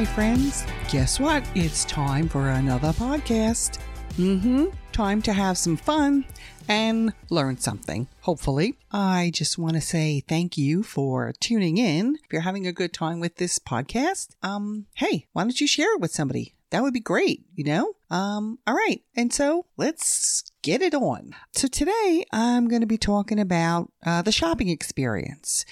my friends, guess what? It's time for another podcast. Time to have some fun and learn something, hopefully. I just want to say thank you for tuning in. If you're having a good time with this podcast, hey, why don't you share it with somebody? That would be great, you know? All right. And so let's get it on. So today I'm going to be talking about the shopping experience.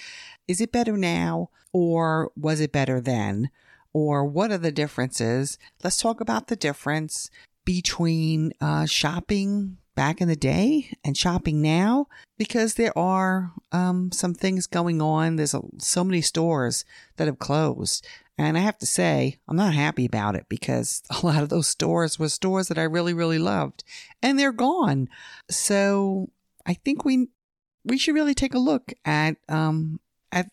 Is it better now or was it better then? Or what are the differences? Let's talk about the difference between shopping back in the day and shopping now, because there are some things going on. There's so many stores that have closed. And I have to say, I'm not happy about it because a lot of those stores were stores that I really, really loved and they're gone. So I think we should really take a look at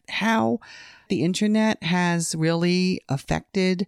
how the internet has really affected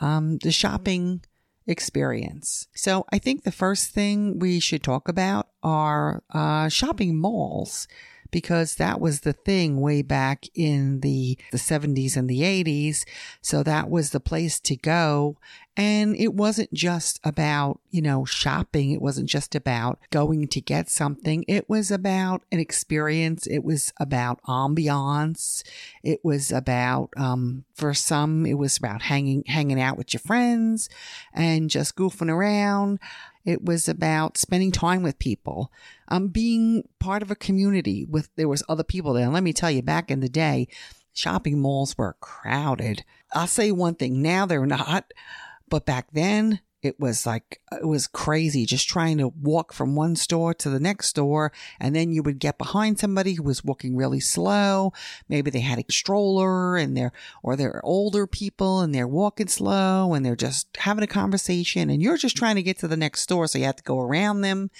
the shopping experience. So I think the first thing we should talk about are shopping malls, because that was the thing way back in the 70s and the 80s. So that was the place to go. And it wasn't just about, you know, shopping. It wasn't just about going to get something. It was about an experience. It was about ambiance. It was about, for some, it was about hanging out with your friends and just goofing around. It was about spending time with people, being part of a community with, there was other people there. And let me tell you, back in the day, shopping malls were crowded. I'll say one thing, now they're not. But back then, it was crazy just trying to walk from one store to the next store. And then you would get behind somebody who was walking really slow. Maybe they had a stroller and they're older people and they're walking slow and they're just having a conversation and you're just trying to get to the next store. So you have to go around them.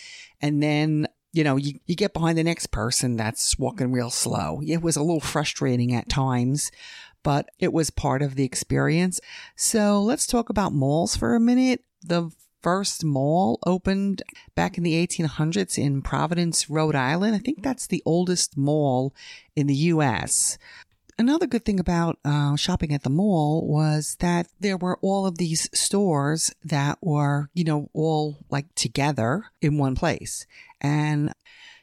And then, you know, you get behind the next person that's walking real slow. It was a little frustrating at times, but it was part of the experience. So let's talk about malls for a minute. The first mall opened back in the 1800s in Providence, Rhode Island. I think that's the oldest mall in the U.S. Another good thing about shopping at the mall was that there were all of these stores that were, you know, all like together in one place. And,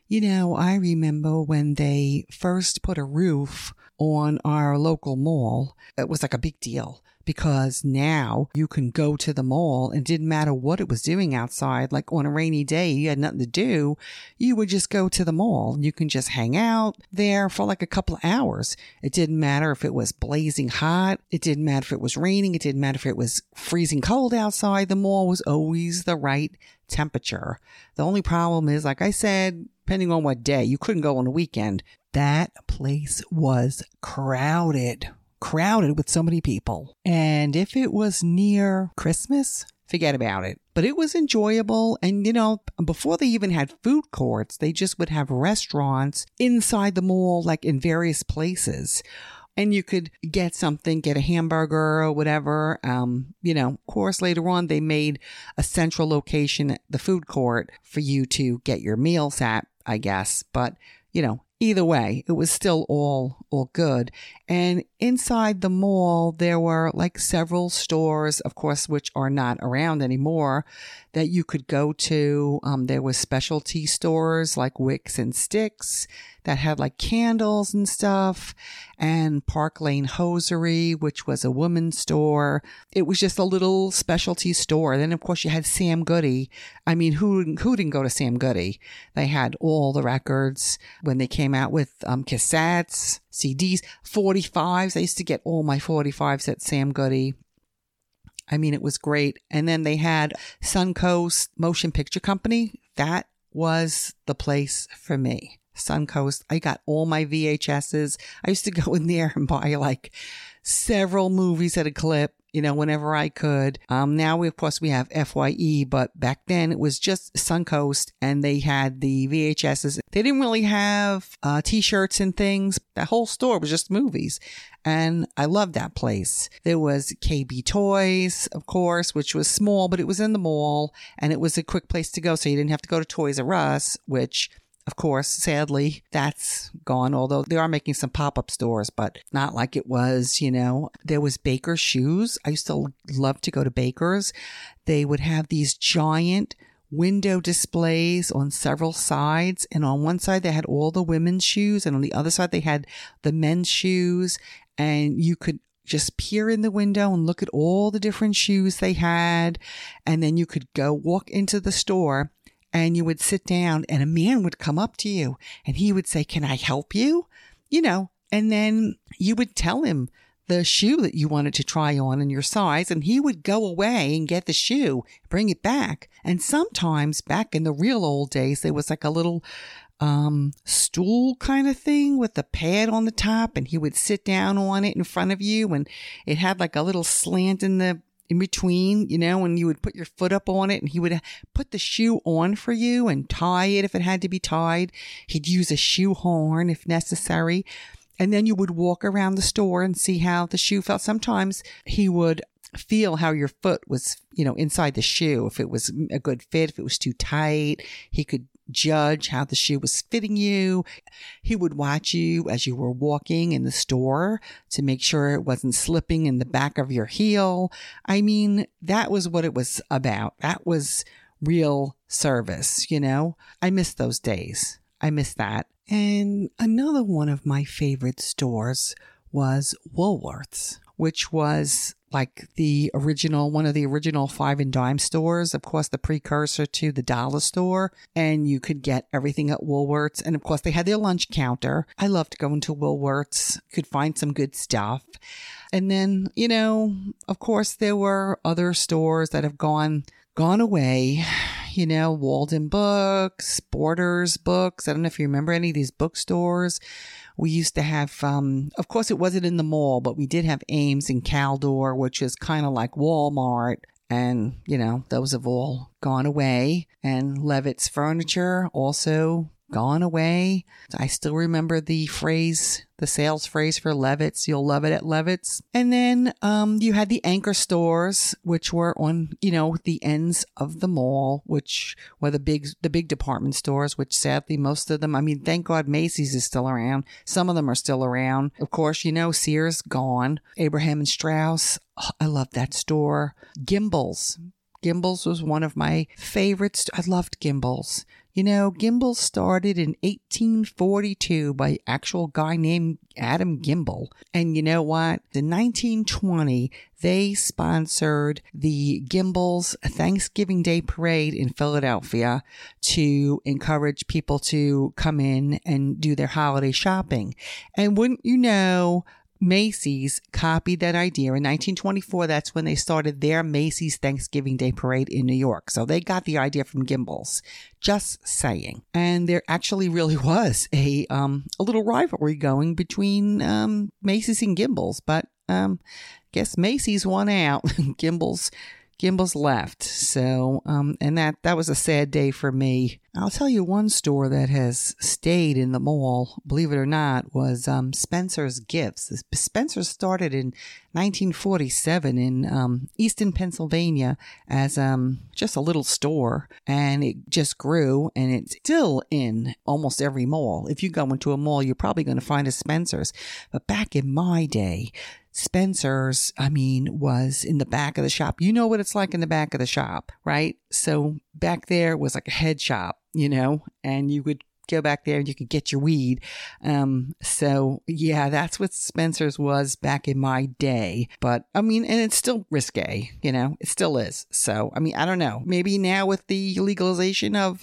you know, I remember when they first put a roof on our local mall, it was like a big deal, because now you can go to the mall and it didn't matter what it was doing outside. Like on a rainy day, you had nothing to do. You would just go to the mall. You can just hang out there for like a couple of hours. It didn't matter if it was blazing hot. It didn't matter if it was raining. It didn't matter if it was freezing cold outside. The mall was always the right temperature. The only problem is, like I said, depending on what day, you couldn't go on a weekend. That place was crowded with so many people. And if it was near Christmas, forget about it. But it was enjoyable. And, you know, before they even had food courts, they just would have restaurants inside the mall, like in various places. And you could get something, get a hamburger or whatever. You know, of course, later on, they made a central location, the food court, for you to get your meals at, I guess. But, you know, either way, it was still all good. And inside the mall, there were like several stores, of course, which are not around anymore, that you could go to. There was specialty stores like Wicks and Sticks that had like candles and stuff, and Park Lane Hosiery, which was a women's store. It was just a little specialty store. Then, of course, you had Sam Goody. I mean, who didn't go to Sam Goody? They had all the records when they came out with cassettes, CDs, 45s. I used to get all my 45s at Sam Goody. I mean, it was great. And then they had Suncoast Motion Picture Company. That was the place for me. Suncoast. I got all my VHSs. I used to go in there and buy like several movies at a clip, you know, whenever I could. Now, we have FYE, but back then it was just Suncoast and they had the VHSs. They didn't really have T-shirts and things. That whole store was just movies. And I loved that place. There was KB Toys, of course, which was small, but it was in the mall and it was a quick place to go. So you didn't have to go to Toys R Us, which Of course, sadly, that's gone, although they are making some pop-up stores, but not like it was, you know. There was Baker's Shoes. I used to love to go to Baker's. They would have these giant window displays on several sides. And on one side, they had all the women's shoes. And on the other side, they had the men's shoes. And you could just peer in the window and look at all the different shoes they had. And then you could go walk into the store and you would sit down and a man would come up to you and he would say, "Can I help you?" You know, and then you would tell him the shoe that you wanted to try on and your size, and he would go away and get the shoe, bring it back. And sometimes back in the real old days, there was like a little stool kind of thing with a pad on the top, and he would sit down on it in front of you, and it had like a little slant in between, you know, and you would put your foot up on it and he would put the shoe on for you and tie it if it had to be tied. He'd use a shoe horn if necessary. And then you would walk around the store and see how the shoe felt. Sometimes he would feel how your foot was, you know, inside the shoe. If it was a good fit, if it was too tight, he could judge how the shoe was fitting you. He would watch you as you were walking in the store to make sure it wasn't slipping in the back of your heel. I mean, that was what it was about. That was real service, you know. I miss those days. I miss that. And another one of my favorite stores was Woolworth's, which was like the original, one of the original 5 and dime stores, of course, the precursor to the dollar store. And you could get everything at Woolworth's. And of course, they had their lunch counter. I loved going to Woolworth's, could find some good stuff. And then, you know, of course, there were other stores that have gone away. You know, Walden Books, Borders Books. I don't know if you remember any of these bookstores. We used to have, of course, it wasn't in the mall, but we did have Ames and Caldor, which is kind of like Walmart. And, you know, those have all gone away. And Levitt's Furniture also gone away. I still remember the phrase, the sales phrase for Levitt's, "You'll love it at Levitt's." And then you had the anchor stores, which were on, you know, the ends of the mall, which were the big department stores, which sadly most of them, I mean, thank God Macy's is still around. Some of them are still around. Of course, you know, Sears gone. Abraham and Strauss. Oh, I love that store. Gimbel's. Gimbel's was one of my favorites. I loved Gimbel's. You know, Gimbel started in 1842 by actual guy named Adam Gimbel. And you know what? In 1920, they sponsored the Gimbel's Thanksgiving Day Parade in Philadelphia to encourage people to come in and do their holiday shopping. And wouldn't you know, Macy's copied that idea. In 1924, that's when they started their Macy's Thanksgiving Day Parade in New York. So they got the idea from Gimbel's. Just saying. And there actually really was a little rivalry going between Macy's and Gimbel's. But guess Macy's won out. Gimbel's left. So, and that was a sad day for me. I'll tell you one store that has stayed in the mall, believe it or not, was Spencer's Gifts. Spencer's started in 1947 in Easton, Pennsylvania as just a little store, and it just grew, and it's still in almost every mall. If you go into a mall, you're probably going to find a Spencer's. But back in my day, Spencer's, I mean, was in the back of the shop. You know what it's like in the back of the shop, right? So back there was like a head shop, you know, and you would go back there and you could get your weed. So yeah, that's what Spencer's was back in my day. But I mean, and it's still risque, you know, it still is. So, I mean, I don't know, maybe now with the legalization of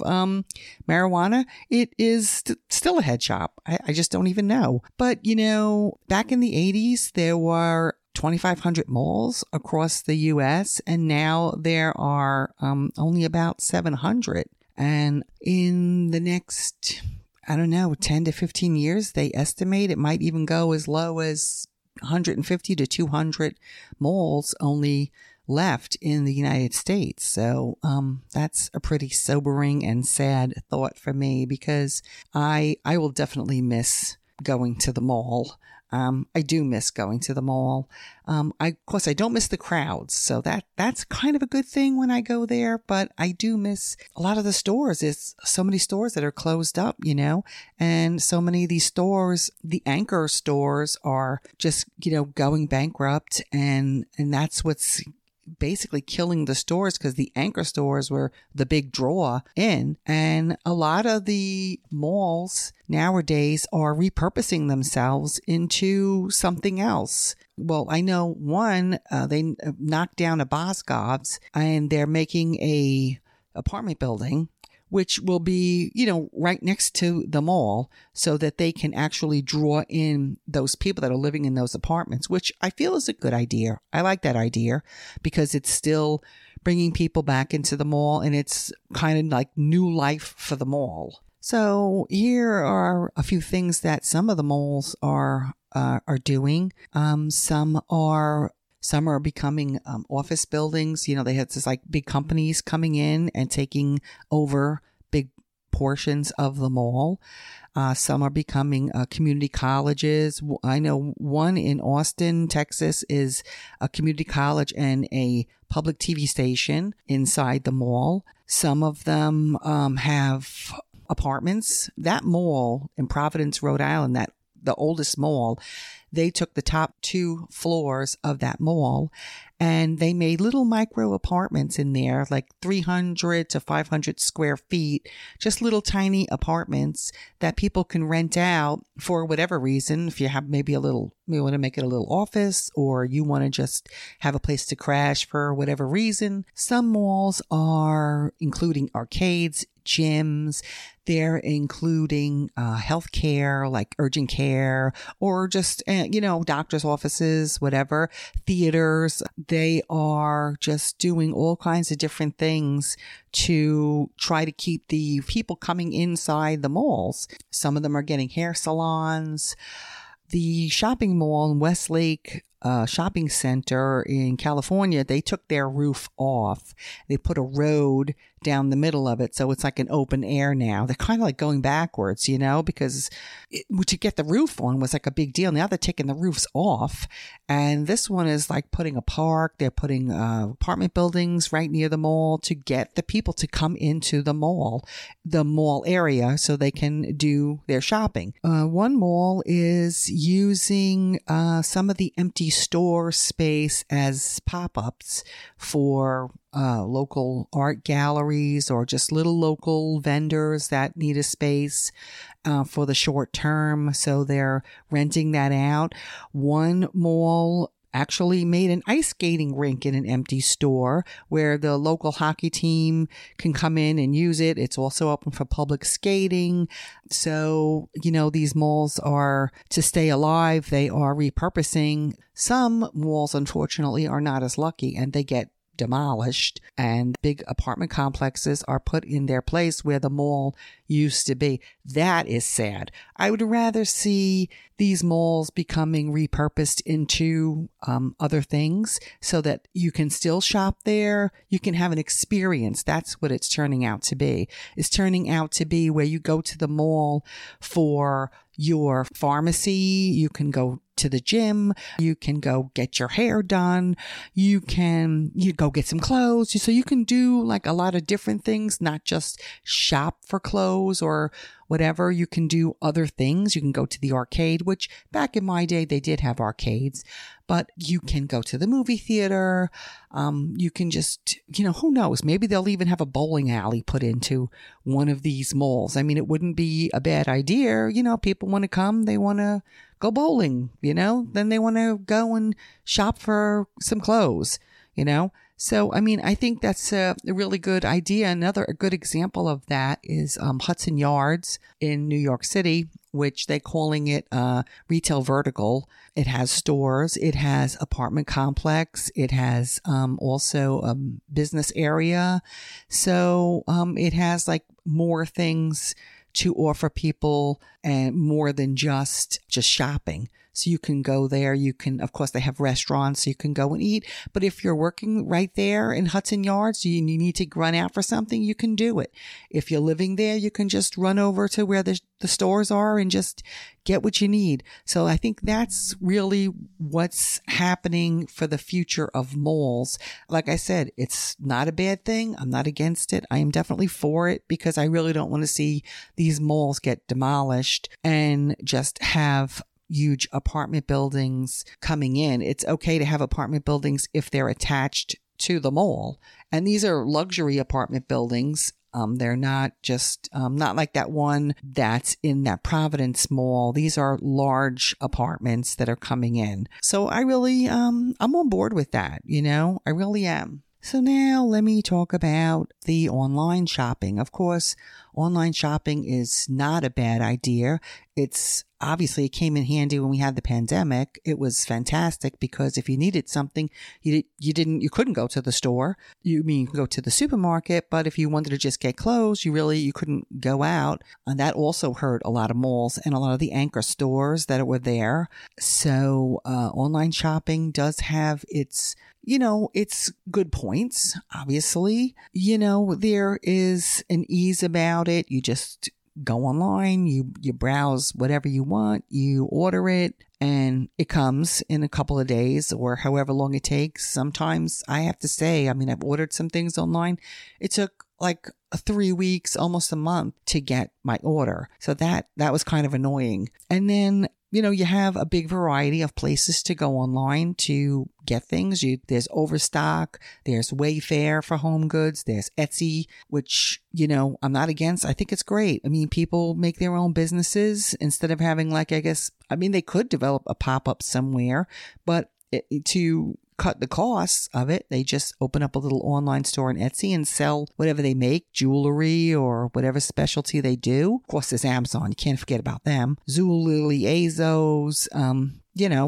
marijuana, it is still a head shop. I just don't even know. But, you know, back in the 80s, there were 2,500 malls across the U.S. and now there are only about 700. And in the next, I don't know, 10 to 15 years, they estimate it might even go as low as 150 to 200 malls only left in the United States. So that's a pretty sobering and sad thought for me, because I will definitely miss going to the mall. I do miss going to the mall. Of course, I don't miss the crowds. So that's kind of a good thing when I go there. But I do miss a lot of the stores. It's so many stores that are closed up, you know, and so many of these stores, the anchor stores are just, you know, going bankrupt. And that's what's basically killing the stores, because the anchor stores were the big draw in. And a lot of the malls nowadays are repurposing themselves into something else. Well, I know one, they knocked down a Boscov's and they're making a apartment building, which will be, you know, right next to the mall, so that they can actually draw in those people that are living in those apartments, which I feel is a good idea. I like that idea because it's still bringing people back into the mall, and it's kind of like new life for the mall. So here are a few things that some of the malls are doing. Some are becoming office buildings. You know, they had this like big companies coming in and taking over big portions of the mall. Some are becoming community colleges. I know one in Austin, Texas is a community college and a public TV station inside the mall. Some of them have apartments. That mall in Providence, Rhode Island, the oldest mall, they took the top 2 floors of that mall and they made little micro apartments in there, like 300 to 500 square feet, just little tiny apartments that people can rent out for whatever reason. If you have maybe you want to make it a little office, or you want to just have a place to crash for whatever reason. Some malls are including arcades, gyms. They're including healthcare, like urgent care, or just, you know, doctor's offices, whatever, theaters. They are just doing all kinds of different things to try to keep the people coming inside the malls. Some of them are getting hair salons. The shopping mall in Westlake Shopping Center in California, they took their roof off. They put a road down the middle of it, so it's like an open air now. They're kind of like going backwards, you know, because to get the roof on was like a big deal. Now they're taking the roofs off. And this one is like putting a park. They're putting apartment buildings right near the mall to get the people to come into the mall area, so they can do their shopping. One mall is using some of the empty store space as pop-ups for local art galleries, or just little local vendors that need a space for the short term. So they're renting that out. One mall actually made an ice skating rink in an empty store where the local hockey team can come in and use it. It's also open for public skating. So, you know, these malls are, to stay alive, they are repurposing. Some malls, unfortunately, are not as lucky, and they get demolished, and big apartment complexes are put in their place where the mall used to be. That is sad. I would rather see these malls becoming repurposed into other things, so that you can still shop there. You can have an experience. That's what it's turning out to be. It's turning out to be where you go to the mall for your pharmacy, you can go to the gym, you can go get your hair done, you go get some clothes. So you can do like a lot of different things, not just shop for clothes or whatever. You can do other things. You can go to the arcade, which back in my day, they did have arcades, but you can go to the movie theater. You can just, you know, who knows? Maybe they'll even have a bowling alley put into one of these malls. I mean, it wouldn't be a bad idea. You know, people want to come, they want to go bowling, you know, then they want to go and shop for some clothes, you know. So, I mean, I think that's a really good idea. Another good example of that is Hudson Yards in New York City, which they're calling it retail vertical. It has stores. It has apartment complex. It has also a business area. So it has like more things to offer people, and more than just shopping. So you can go there. You can, of course, they have restaurants, so you can go and eat. But if you're working right there in Hudson Yards, you need to run out for something, you can do it. If you're living there, you can just run over to where the stores are and just get what you need. So I think that's really what's happening for the future of malls. Like I said, it's not a bad thing. I'm not against it. I am definitely for it because I really don't want to see these malls get demolished and just have huge apartment buildings coming in. It's okay to have apartment buildings if they're attached to the mall. And these are luxury apartment buildings. They're not just, not like that one that's in that Providence Mall. These are large apartments that are coming in. So I really, I'm on board with that. You know, I really am. So now let me talk about the online shopping. Of course, online shopping is not a bad idea. It's obviously, it came in handy when we had the pandemic. It was fantastic because if you needed something, you couldn't go to the store. You could go to the supermarket, but if you wanted to just get clothes, you couldn't go out. And that also hurt a lot of malls and a lot of the anchor stores that were there. So, online shopping does have its good points. Obviously, there is an ease about it. You just go online, you browse whatever you want, you order it, and it comes in a couple of days or however long it takes. Sometimes I have to say, I've ordered some things online. It took like 3 weeks, almost a month to get my order. So that was kind of annoying. And then, you have a big variety of places to go online to get things. There's Overstock, there's Wayfair for home goods, there's Etsy, which, I'm not against. I think it's great. People make their own businesses instead of having they could develop a pop-up somewhere, but to cut the costs of it, they just open up a little online store on Etsy and sell whatever they make, jewelry or whatever specialty they do. Of course, there's Amazon. You can't forget about them. Zulily, Azos,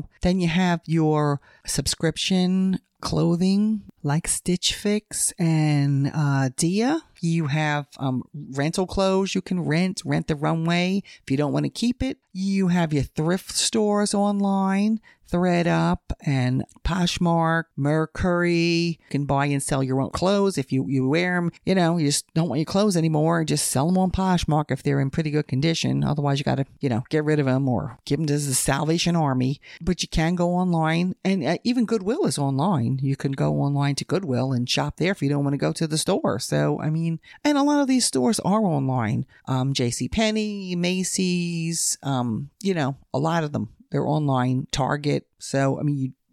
Then you have your subscription clothing like Stitch Fix and Dia. You have rental clothes. You can rent the runway if you don't want to keep it. You have your thrift stores online, ThredUp and Poshmark, Mercury. You can buy and sell your own clothes if you wear them. You just don't want your clothes anymore. Just sell them on Poshmark if they're in pretty good condition. Otherwise, you got to, get rid of them or give them to the Salvation Army. But you can go online, and even Goodwill is online. You can go online to Goodwill and shop there if you don't want to go to the store. So, and a lot of these stores are online. JCPenney, Macy's, a lot of them. They're online, Target. So,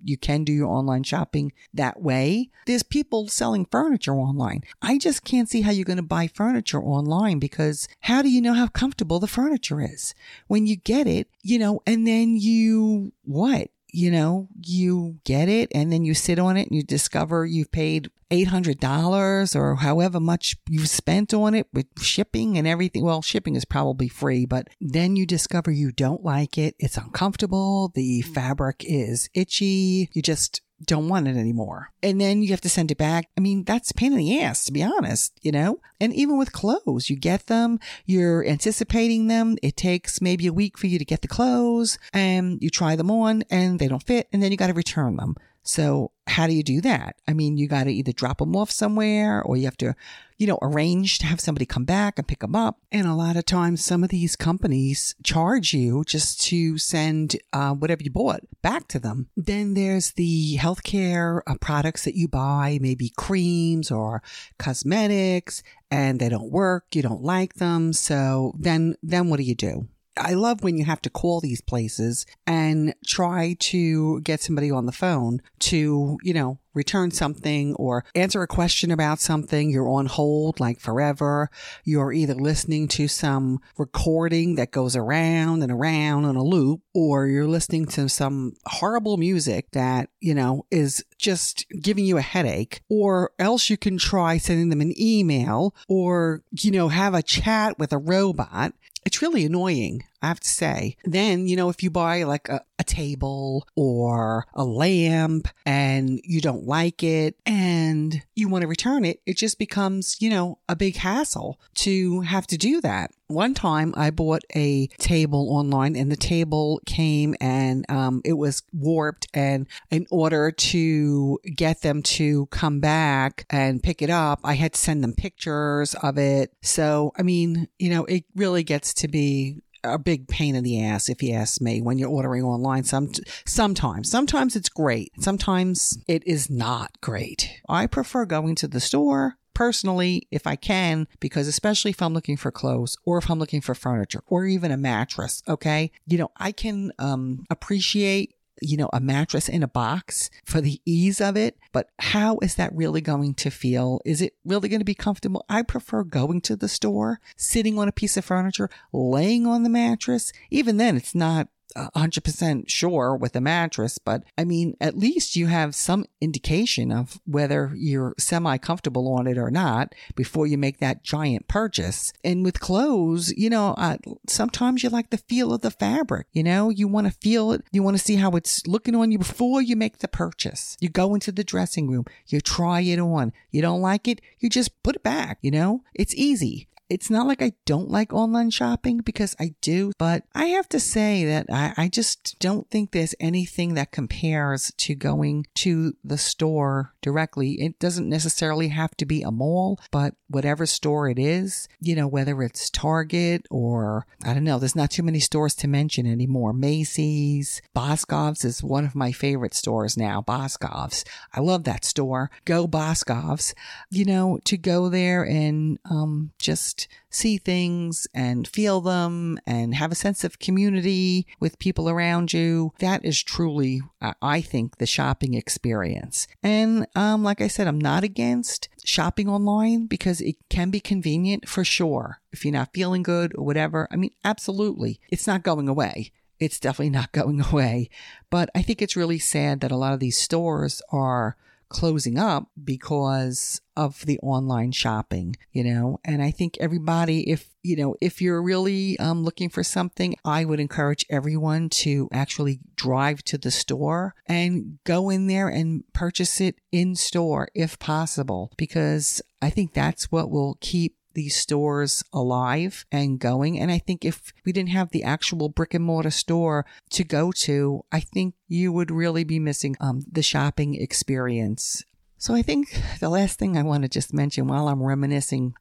you can do your online shopping that way. There's people selling furniture online. I just can't see how you're going to buy furniture online because how do you know how comfortable the furniture is? When you get it, and then you what? You get it and then you sit on it and you discover you've paid $800 or however much you've spent on it with shipping and everything. Well, shipping is probably free, but then you discover you don't like it. It's uncomfortable. The fabric is itchy. You just don't want it anymore. And then you have to send it back. That's a pain in the ass, to be honest, And even with clothes, you get them, you're anticipating them. It takes maybe a week for you to get the clothes and you try them on and they don't fit. And then you got to return them. So how do you do that? You got to either drop them off somewhere or you have to, arrange to have somebody come back and pick them up. And a lot of times some of these companies charge you just to send whatever you bought back to them. Then there's the healthcare products that you buy, maybe creams or cosmetics, and they don't work. You don't like them. So then what do you do? I love when you have to call these places and try to get somebody on the phone to, return something or answer a question about something. You're on hold like forever. You're either listening to some recording that goes around and around on a loop, or you're listening to some horrible music that, is just giving you a headache, or else you can try sending them an email or, have a chat with a robot. It's really annoying. I have to say. Then, you know, if you buy like a table or a lamp and you don't like it and you want to return it, it just becomes, you know, a big hassle to have to do that. One time I bought a table online and the table came and it was warped, and in order to get them to come back and pick it up, I had to send them pictures of it. So, I mean, you know, it really gets to be a big pain in the ass, if you ask me, when you're ordering online. Sometimes it's great. Sometimes it is not great. I prefer going to the store personally, if I can, because especially if I'm looking for clothes or if I'm looking for furniture or even a mattress, okay? You know, I can appreciate, you know, a mattress in a box for the ease of it, but how is that really going to feel? Is it really going to be comfortable? I prefer going to the store, sitting on a piece of furniture, laying on the mattress. Even then, it's not 100% sure with a mattress, but I mean, at least you have some indication of whether you're semi-comfortable on it or not before you make that giant purchase. And with clothes, you know, sometimes you like the feel of the fabric, you know, you want to feel it. You want to see how it's looking on you before you make the purchase. You go into the dressing room, you try it on. You don't like it, you just put it back, you know, it's easy. It's not like I don't like online shopping, because I do, but I have to say that I just don't think there's anything that compares to going to the store directly. It doesn't necessarily have to be a mall, but whatever store it is, you know, whether it's Target or, I don't know, there's not too many stores to mention anymore. Macy's, Boscov's is one of my favorite stores now, Boscov's. I love that store. Go Boscov's, you know, to go there and just see things and feel them and have a sense of community with people around you. That is truly, I think, the shopping experience. And like I said, I'm not against shopping online because it can be convenient for sure. If you're not feeling good or whatever, I mean, absolutely. It's not going away. It's definitely not going away. But I think it's really sad that a lot of these stores are closing up because of the online shopping, you know. And I think everybody, if you're really looking for something, I would encourage everyone to actually drive to the store and go in there and purchase it in store if possible, because I think that's what will keep these stores alive and going. And I think if we didn't have the actual brick and mortar store to go to, I think you would really be missing the shopping experience. So I think the last thing I want to just mention while I'm reminiscing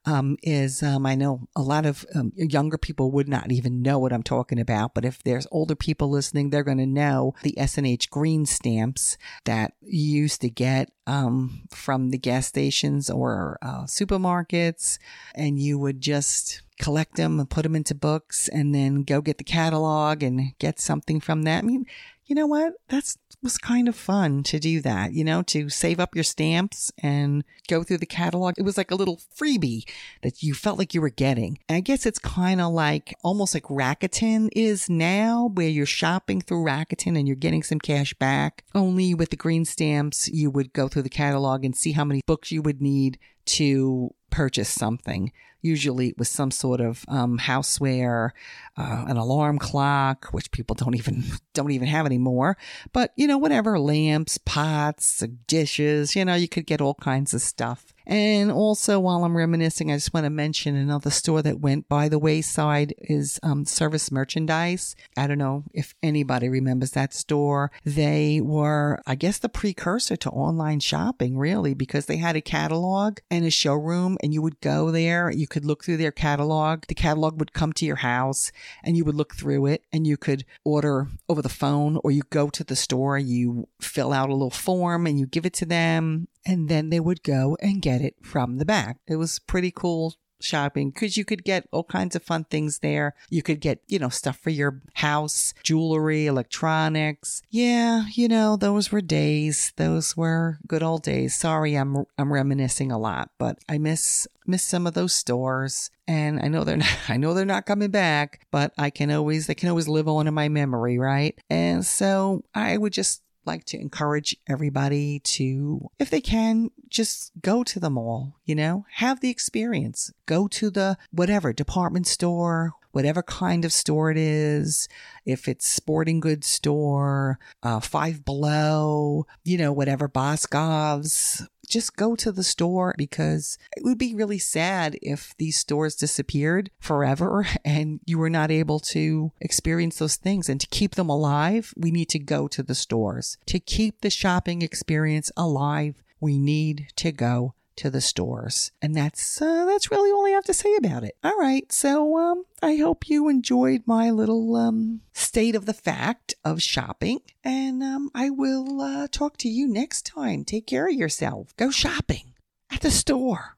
is I know a lot of younger people would not even know what I'm talking about, but if there's older people listening, they're going to know the S&H green stamps that you used to get from the gas stations or supermarkets, and you would just collect them and put them into books and then go get the catalog and get something from that. I mean, you know what? It was kind of fun to do that, you know, to save up your stamps and go through the catalog. It was like a little freebie that you felt like you were getting. And I guess it's kind of like almost like Rakuten is now, where you're shopping through Rakuten and you're getting some cash back. Only with the green stamps, you would go through the catalog and see how many books you would need to purchase something. Usually it was some sort of houseware, an alarm clock, which people don't even have anymore. But, you know, whatever, lamps, pots, dishes, you know, you could get all kinds of stuff. And also, while I'm reminiscing, I just want to mention another store that went by the wayside is Service Merchandise. I don't know if anybody remembers that store. They were, I guess, the precursor to online shopping, really, because they had a catalog and a showroom, and you would go there. You could look through their catalog. The catalog would come to your house, and you would look through it, and you could order over the phone, or you go to the store, you fill out a little form, and you give it to them. And then they would go and get it from the back. It was pretty cool shopping because you could get all kinds of fun things there. You could get, you know, stuff for your house, jewelry, electronics. Yeah, you know, those were days. Those were good old days. Sorry, I'm reminiscing a lot, but I miss some of those stores. And I know they're not coming back, but they can always live on in my memory, right? And so I would just like to encourage everybody to, if they can, just go to the mall, you know, have the experience, go to the whatever department store, whatever kind of store it is, if it's sporting goods store, Five Below, you know, whatever, Boscov's, just go to the store, because it would be really sad if these stores disappeared forever and you were not able to experience those things. And to keep them alive, we need to go to the stores. To keep the shopping experience alive, we need to go to the stores. And that's really all I have to say about it. All right. So I hope you enjoyed my little state of the fact of shopping. And I will talk to you next time. Take care of yourself. Go shopping at the store.